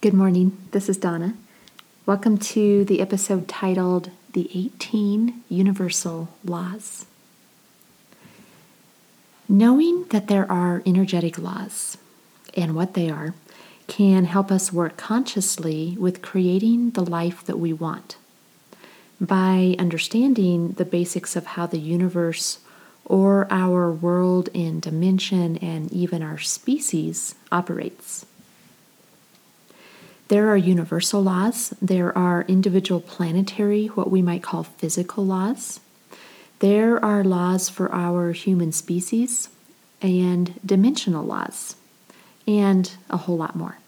Good morning, this is Donna. Welcome to the episode titled, The 18 Universal Laws. Knowing that there are energetic laws and what they are can help us work consciously with creating the life that we want. By understanding the basics of how the universe or our world and dimension and even our species operates. There are universal laws, there are individual planetary, what we might call physical laws, there are laws for our human species, and dimensional laws, and a whole lot more.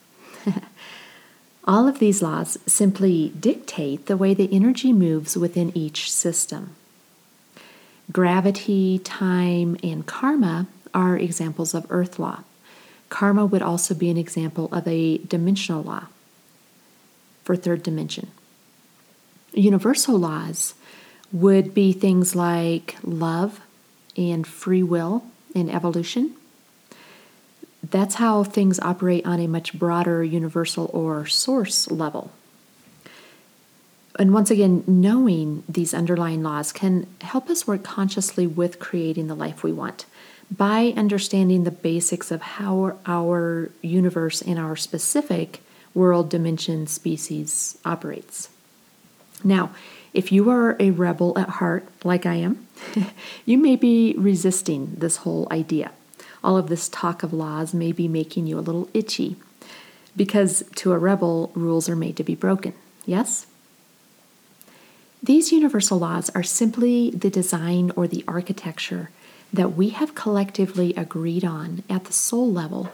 All of these laws simply dictate the way the energy moves within each system. Gravity, time, and karma are examples of Earth law. Karma would also be an example of a dimensional law. For third dimension. Universal laws would be things like love and free will and evolution. That's how things operate on a much broader universal or source level. And once again, knowing these underlying laws can help us work consciously with creating the life we want by understanding the basics of how our universe and our specific world, dimension, species operates. Now, if you are a rebel at heart, like I am, you may be resisting this whole idea. All of this talk of laws may be making you a little itchy, because to a rebel, rules are made to be broken, yes? These universal laws are simply the design or the architecture that we have collectively agreed on at the soul level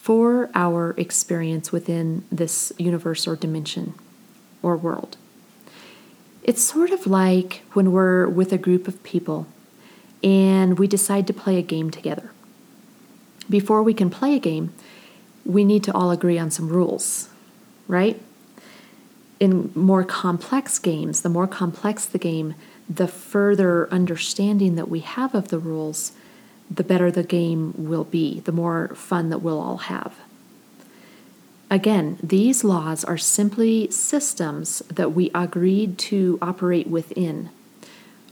for our experience within this universe or dimension or world. It's sort of like when we're with a group of people and we decide to play a game together. Before we can play a game, we need to all agree on some rules, right? In more complex games, the more complex the game, the further understanding that we have of the rules, the better the game will be, the more fun that we'll all have. Again, these laws are simply systems that we agreed to operate within.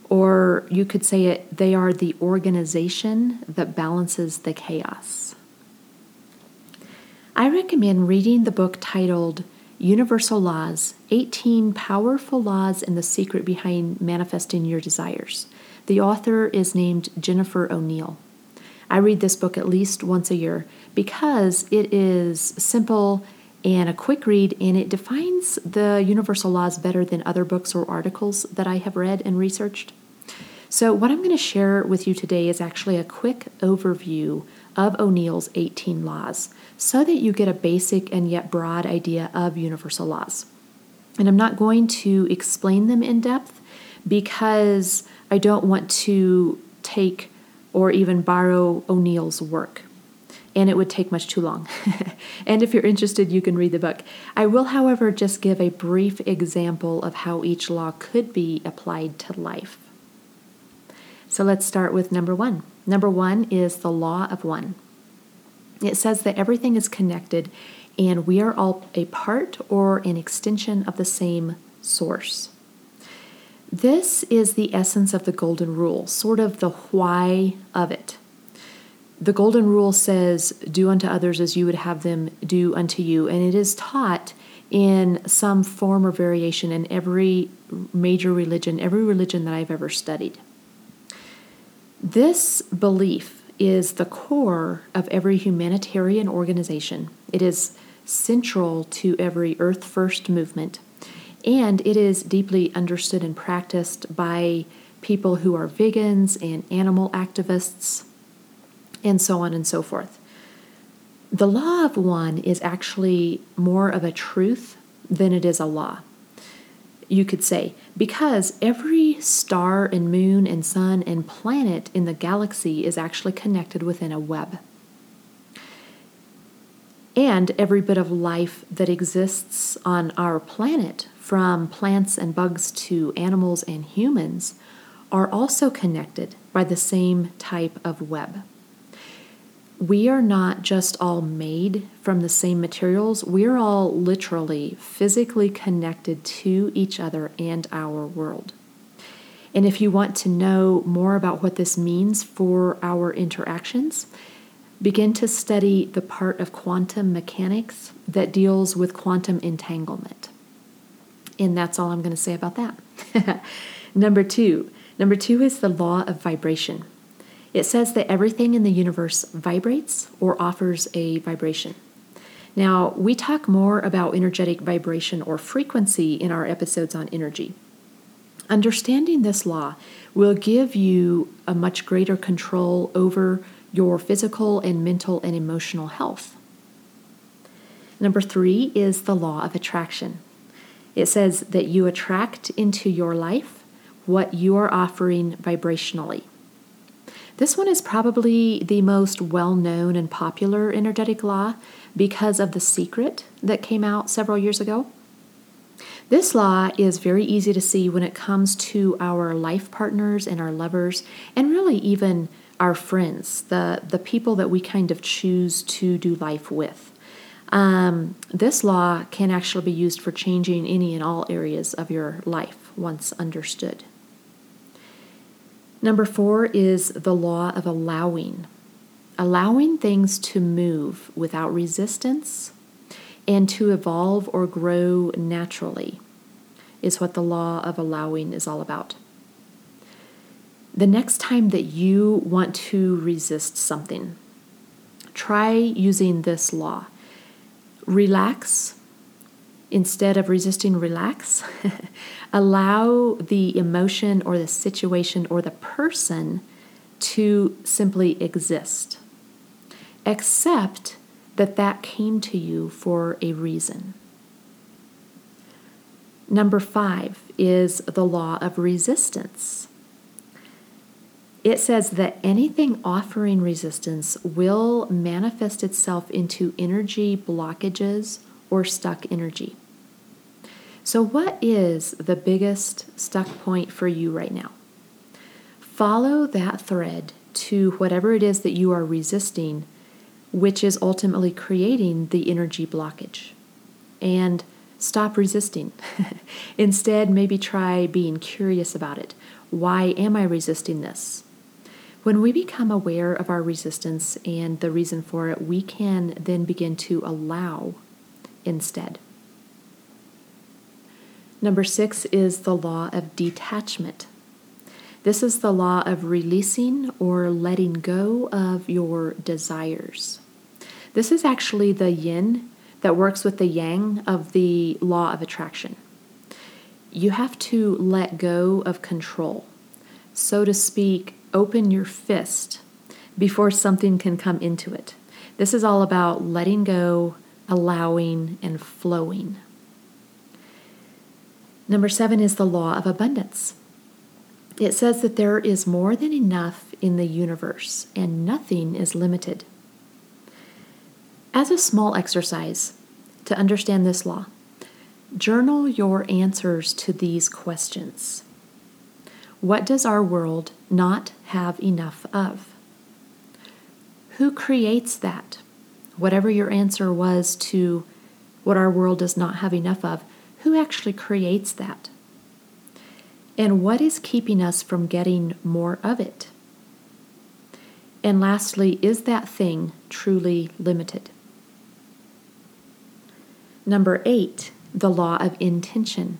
Or you could say they are the organization that balances the chaos. I recommend reading the book titled Universal Laws, 18 Powerful Laws and the Secret Behind Manifesting Your Desires. The author is named Jennifer O'Neill. I read this book at least once a year because it is simple and a quick read, and it defines the universal laws better than other books or articles that I have read and researched. So what I'm going to share with you today is actually a quick overview of O'Neill's 18 laws so that you get a basic and yet broad idea of universal laws. And I'm not going to explain them in depth because I don't want to take or even borrow O'Neill's work. And it would take much too long. And if you're interested, you can read the book. I will, however, just give a brief example of how each law could be applied to life. So let's start with number one. Number one is the law of one. It says that everything is connected and we are all a part or an extension of the same source. This is the essence of the golden rule, sort of the why of it. The golden rule says, do unto others as you would have them do unto you. And it is taught in some form or variation in every major religion, every religion that I've ever studied. This belief is the core of every humanitarian organization. It is central to every Earth First movement. And it is deeply understood and practiced by people who are vegans and animal activists, and so on and so forth. The law of one is actually more of a truth than it is a law, you could say, because every star and moon and sun and planet in the galaxy is actually connected within a web. And every bit of life that exists on our planet, from plants and bugs to animals and humans, are also connected by the same type of web. we are not just all made from the same materials. We're all literally, physically connected to each other and our world. And if you want to know more about what this means for our interactions, begin to study the part of quantum mechanics that deals with quantum entanglement. And that's all I'm going to say about that. Number two is the law of vibration. It says that everything in the universe vibrates or offers a vibration. Now, we talk more about energetic vibration or frequency in our episodes on energy. Understanding this law will give you a much greater control over your physical and mental and emotional health. Number three is the law of attraction. It says that you attract into your life what you are offering vibrationally. This one is probably the most well-known and popular energetic law because of The Secret that came out several years ago. This law is very easy to see when it comes to our life partners and our lovers, and really even our friends, the people that we kind of choose to do life with. This law can actually be used for changing any and all areas of your life once understood. Number four is the law of allowing. Allowing things to move without resistance and to evolve or grow naturally is what the law of allowing is all about. The next time that you want to resist something, try using this law. Relax. Instead of resisting, relax. Allow the emotion or the situation or the person to simply exist. Accept that that came to you for a reason. Number five is the law of resistance. It says that anything offering resistance will manifest itself into energy blockages or stuck energy. So what is the biggest stuck point for you right now? Follow that thread to whatever it is that you are resisting, which is ultimately creating the energy blockage. And stop resisting. Instead, maybe try being curious about it. Why am I resisting this? When we become aware of our resistance and the reason for it, we can then begin to allow instead. Number six is the law of detachment. This is the law of releasing or letting go of your desires. This is actually the yin that works with the yang of the law of attraction. You have to let go of control. So to speak, open your fist before something can come into it. This is all about letting go, allowing, and flowing. Number seven is the law of abundance. It says that there is more than enough in the universe and nothing is limited. As a small exercise to understand this law, journal your answers to these questions. What does our world not have enough of? Who creates that? Whatever your answer was to what our world does not have enough of, who actually creates that? And what is keeping us from getting more of it? And lastly, is that thing truly limited? Number eight, the law of intention.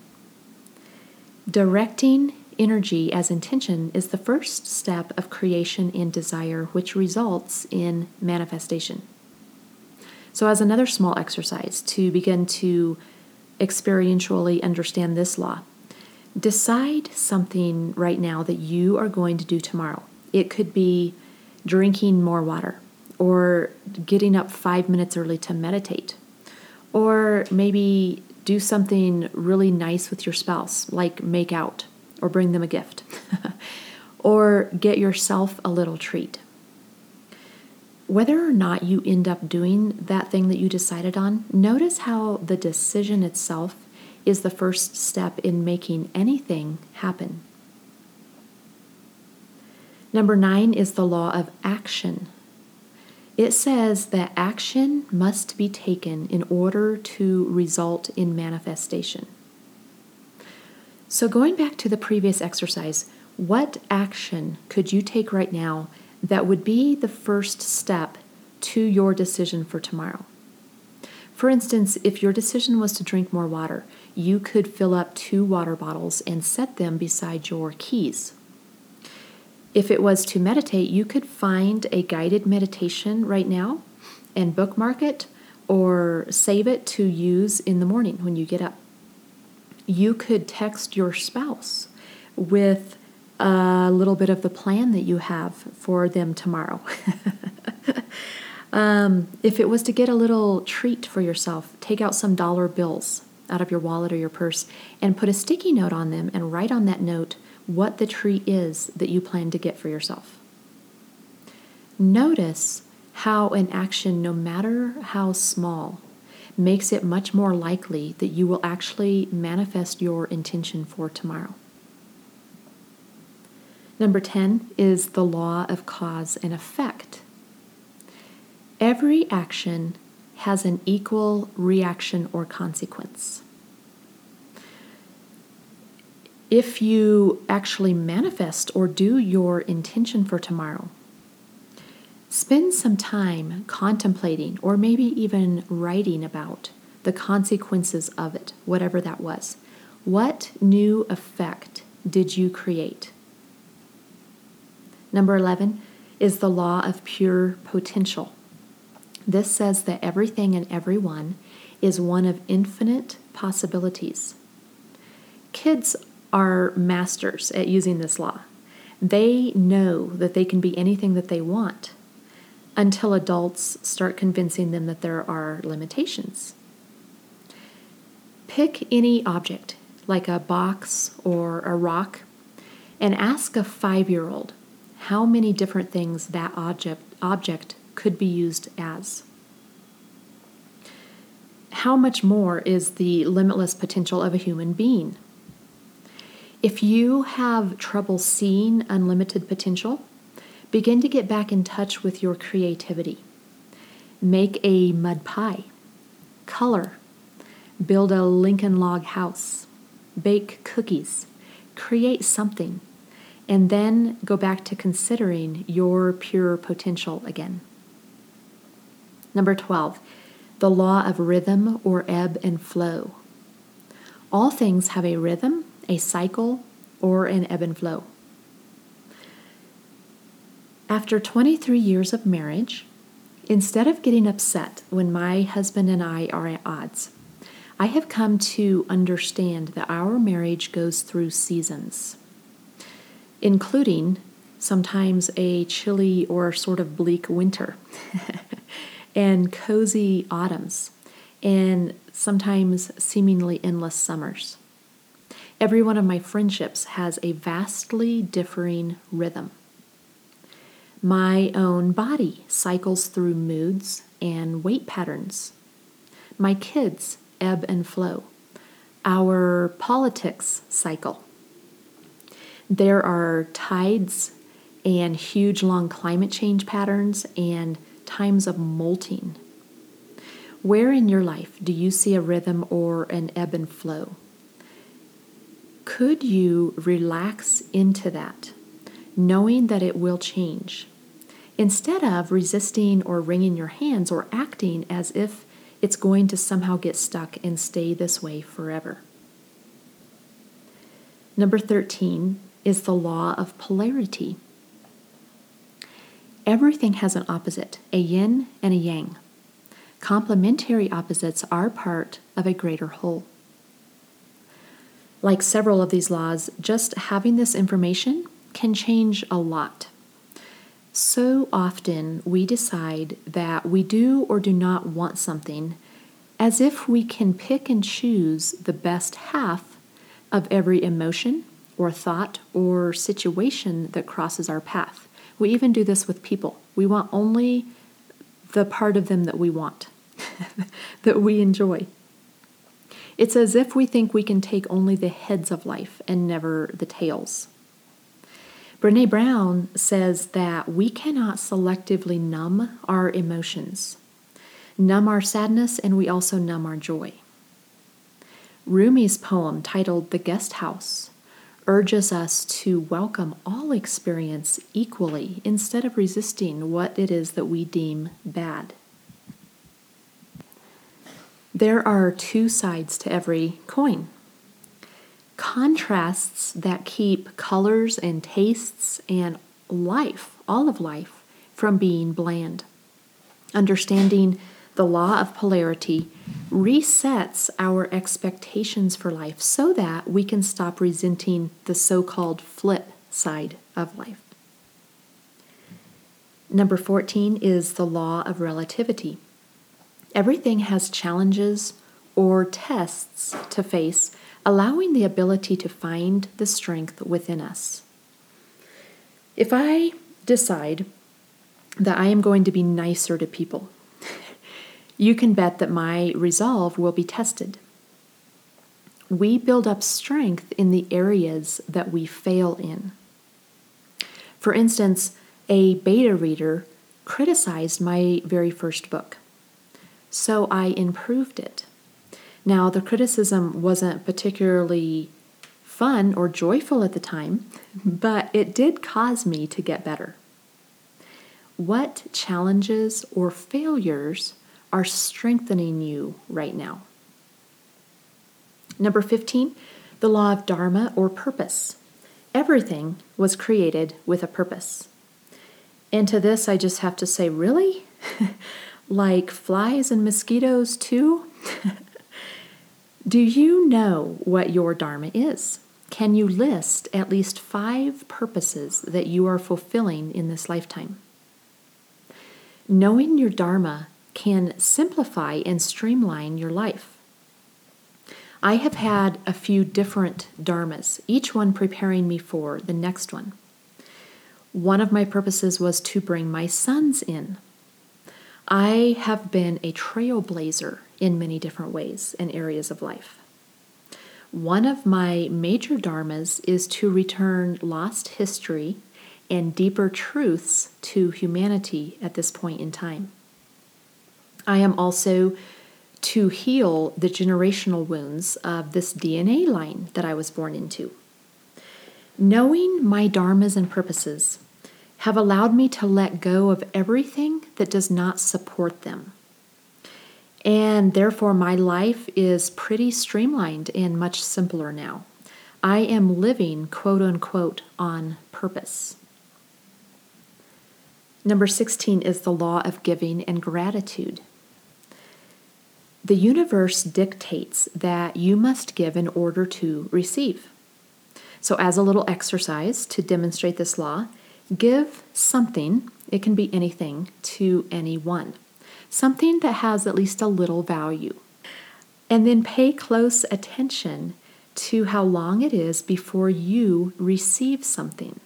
Directing energy as intention is the first step of creation and desire, which results in manifestation. So as another small exercise to begin to experientially understand this law, decide something right now that you are going to do tomorrow. It could be drinking more water, or getting up 5 minutes early to meditate, or maybe do something really nice with your spouse, like make out or bring them a gift, or get yourself a little treat. Whether or not you end up doing that thing that you decided on, notice how the decision itself is the first step in making anything happen. Number nine is the law of action. It says that action must be taken in order to result in manifestation. So going back to the previous exercise, what action could you take right now that would be the first step to your decision for tomorrow? For instance, if your decision was to drink more water, you could fill up 2 water bottles and set them beside your keys. If it was to meditate, you could find a guided meditation right now and bookmark it or save it to use in the morning when you get up. You could text your spouse with a little bit of the plan that you have for them tomorrow. If it was to get a little treat for yourself, take out some dollar bills out of your wallet or your purse and put a sticky note on them and write on that note what the treat is that you plan to get for yourself. Notice how an action, no matter how small, makes it much more likely that you will actually manifest your intention for tomorrow. Number 10 is the law of cause and effect. Every action has an equal reaction or consequence. If you actually manifest or do your intention for tomorrow, spend some time contemplating or maybe even writing about the consequences of it, whatever that was. What new effect did you create? Number 11 is the law of pure potential. This says that everything and everyone is one of infinite possibilities. Kids are masters at using this law. They know that they can be anything that they want until adults start convincing them that there are limitations. Pick any object, like a box or a rock, and ask a 5-year-old how many different things that object could be used as. How much more is the limitless potential of a human being? If you have trouble seeing unlimited potential, begin to get back in touch with your creativity. Make a mud pie, color, build a Lincoln log house, bake cookies, create something, and then go back to considering your pure potential again. Number 12, the law of rhythm or ebb and flow. All things have a rhythm, a cycle, or an ebb and flow. After 23 years of marriage, instead of getting upset when my husband and I are at odds, I have come to understand that our marriage goes through seasons, including sometimes a chilly or sort of bleak winter, and cozy autumns, and sometimes seemingly endless summers. Every one of my friendships has a vastly differing rhythm. My own body cycles through moods and weight patterns. My kids ebb and flow. Our politics cycle. There are tides and huge long climate change patterns and times of molting. Where in your life do you see a rhythm or an ebb and flow? Could you relax into that, knowing that it will change, instead of resisting or wringing your hands or acting as if it's going to somehow get stuck and stay this way forever? Number 13 is the law of polarity. Everything has an opposite, a yin and a yang. Complementary opposites are part of a greater whole. Like several of these laws, just having this information can change a lot. So often we decide that we do or do not want something as if we can pick and choose the best half of every emotion or thought or situation that crosses our path. We even do this with people. We want only the part of them that we want, that we enjoy. It's as if we think we can take only the heads of life and never the tails. Brené Brown says that we cannot selectively numb our emotions. Numb our sadness, and we also numb our joy. Rumi's poem, titled The Guest House, urges us to welcome all experience equally instead of resisting what it is that we deem bad. There are two sides to every coin. Contrasts that keep colors and tastes and life, all of life, from being bland. Understanding the law of polarity resets our expectations for life so that we can stop resenting the so-called flip side of life. Number 14 is the law of relativity. Everything has challenges or tests to face, allowing the ability to find the strength within us. If I decide that I am going to be nicer to people, you can bet that my resolve will be tested. We build up strength in the areas that we fail in. For instance, a beta reader criticized my very first book, so I improved it. Now, the criticism wasn't particularly fun or joyful at the time, but it did cause me to get better. What challenges or failures are strengthening you right now? Number 15, the law of dharma or purpose. Everything was created with a purpose. And to this, I just have to say, really? Like flies and mosquitoes too? Do you know what your dharma is? Can you list at least 5 purposes that you are fulfilling in this lifetime? Knowing your dharma can simplify and streamline your life. I have had a few different dharmas, each one preparing me for the next one. One of my purposes was to bring my sons in. I have been a trailblazer in many different ways and areas of life. One of my major dharmas is to return lost history and deeper truths to humanity at this point in time. I am also to heal the generational wounds of this DNA line that I was born into. Knowing my dharmas and purposes have allowed me to let go of everything that does not support them. And therefore, my life is pretty streamlined and much simpler now. I am living, quote unquote, on purpose. Number 16 is the law of giving and gratitude. The universe dictates that you must give in order to receive. So as a little exercise to demonstrate this law, give something, it can be anything, to anyone. Something that has at least a little value. And then pay close attention to how long it is before you receive something.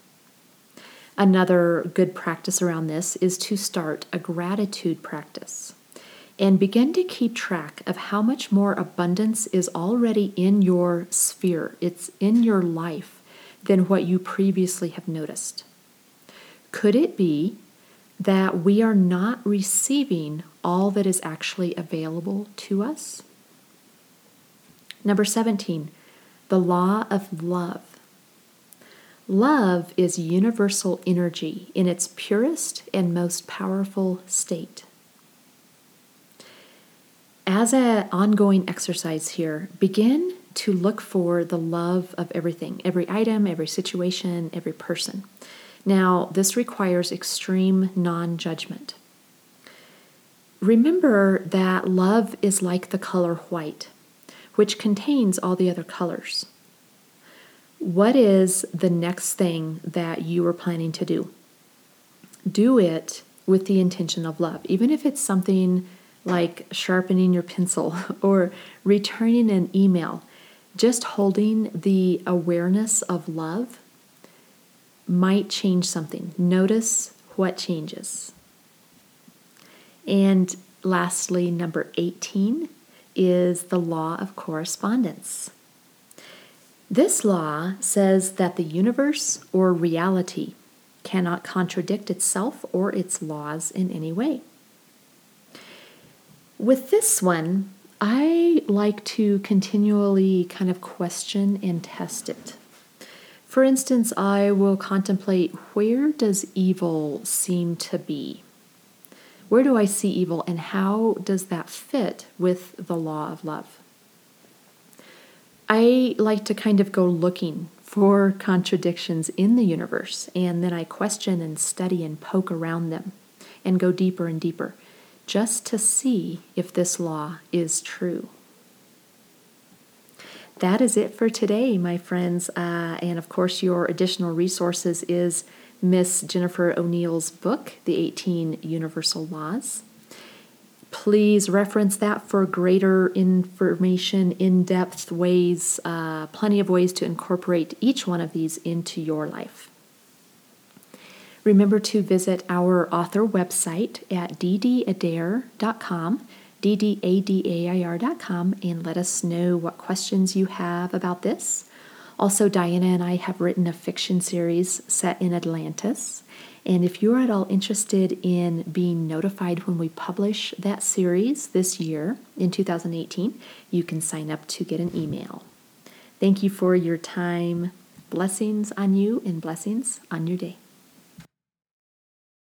Another good practice around this is to start a gratitude practice and begin to keep track of how much more abundance is already in your sphere, it's in your life, than what you previously have noticed. Could it be that we are not receiving all that is actually available to us? Number 17, the law of love. Love is universal energy in its purest and most powerful state. As an ongoing exercise here, begin to look for the love of everything, every item, every situation, every person. Now, this requires extreme non-judgment. Remember that love is like the color white, which contains all the other colors. What is the next thing that you are planning to do? Do it with the intention of love, even if it's something like sharpening your pencil or returning an email. Just holding the awareness of love might change something. Notice what changes. And lastly, number 18 is the law of correspondence. This law says that the universe or reality cannot contradict itself or its laws in any way. With this one, I like to continually kind of question and test it. For instance, I will contemplate, where does evil seem to be? Where do I see evil, and how does that fit with the law of love? I like to kind of go looking for contradictions in the universe, and then I question and study and poke around them and go deeper and deeper, just to see if this law is true. That is it for today, my friends. And of course, your additional resources is Miss Jennifer O'Neill's book, The 18 Universal Laws. Please reference that for greater information, in-depth ways, plenty of ways to incorporate each one of these into your life. Remember to visit our author website at ddadair.com, ddadair.com, and let us know what questions you have about this. Also, Diana and I have written a fiction series set in Atlantis, and if you're at all interested in being notified when we publish that series this year in 2018, you can sign up to get an email. Thank you for your time. Blessings on you and blessings on your day.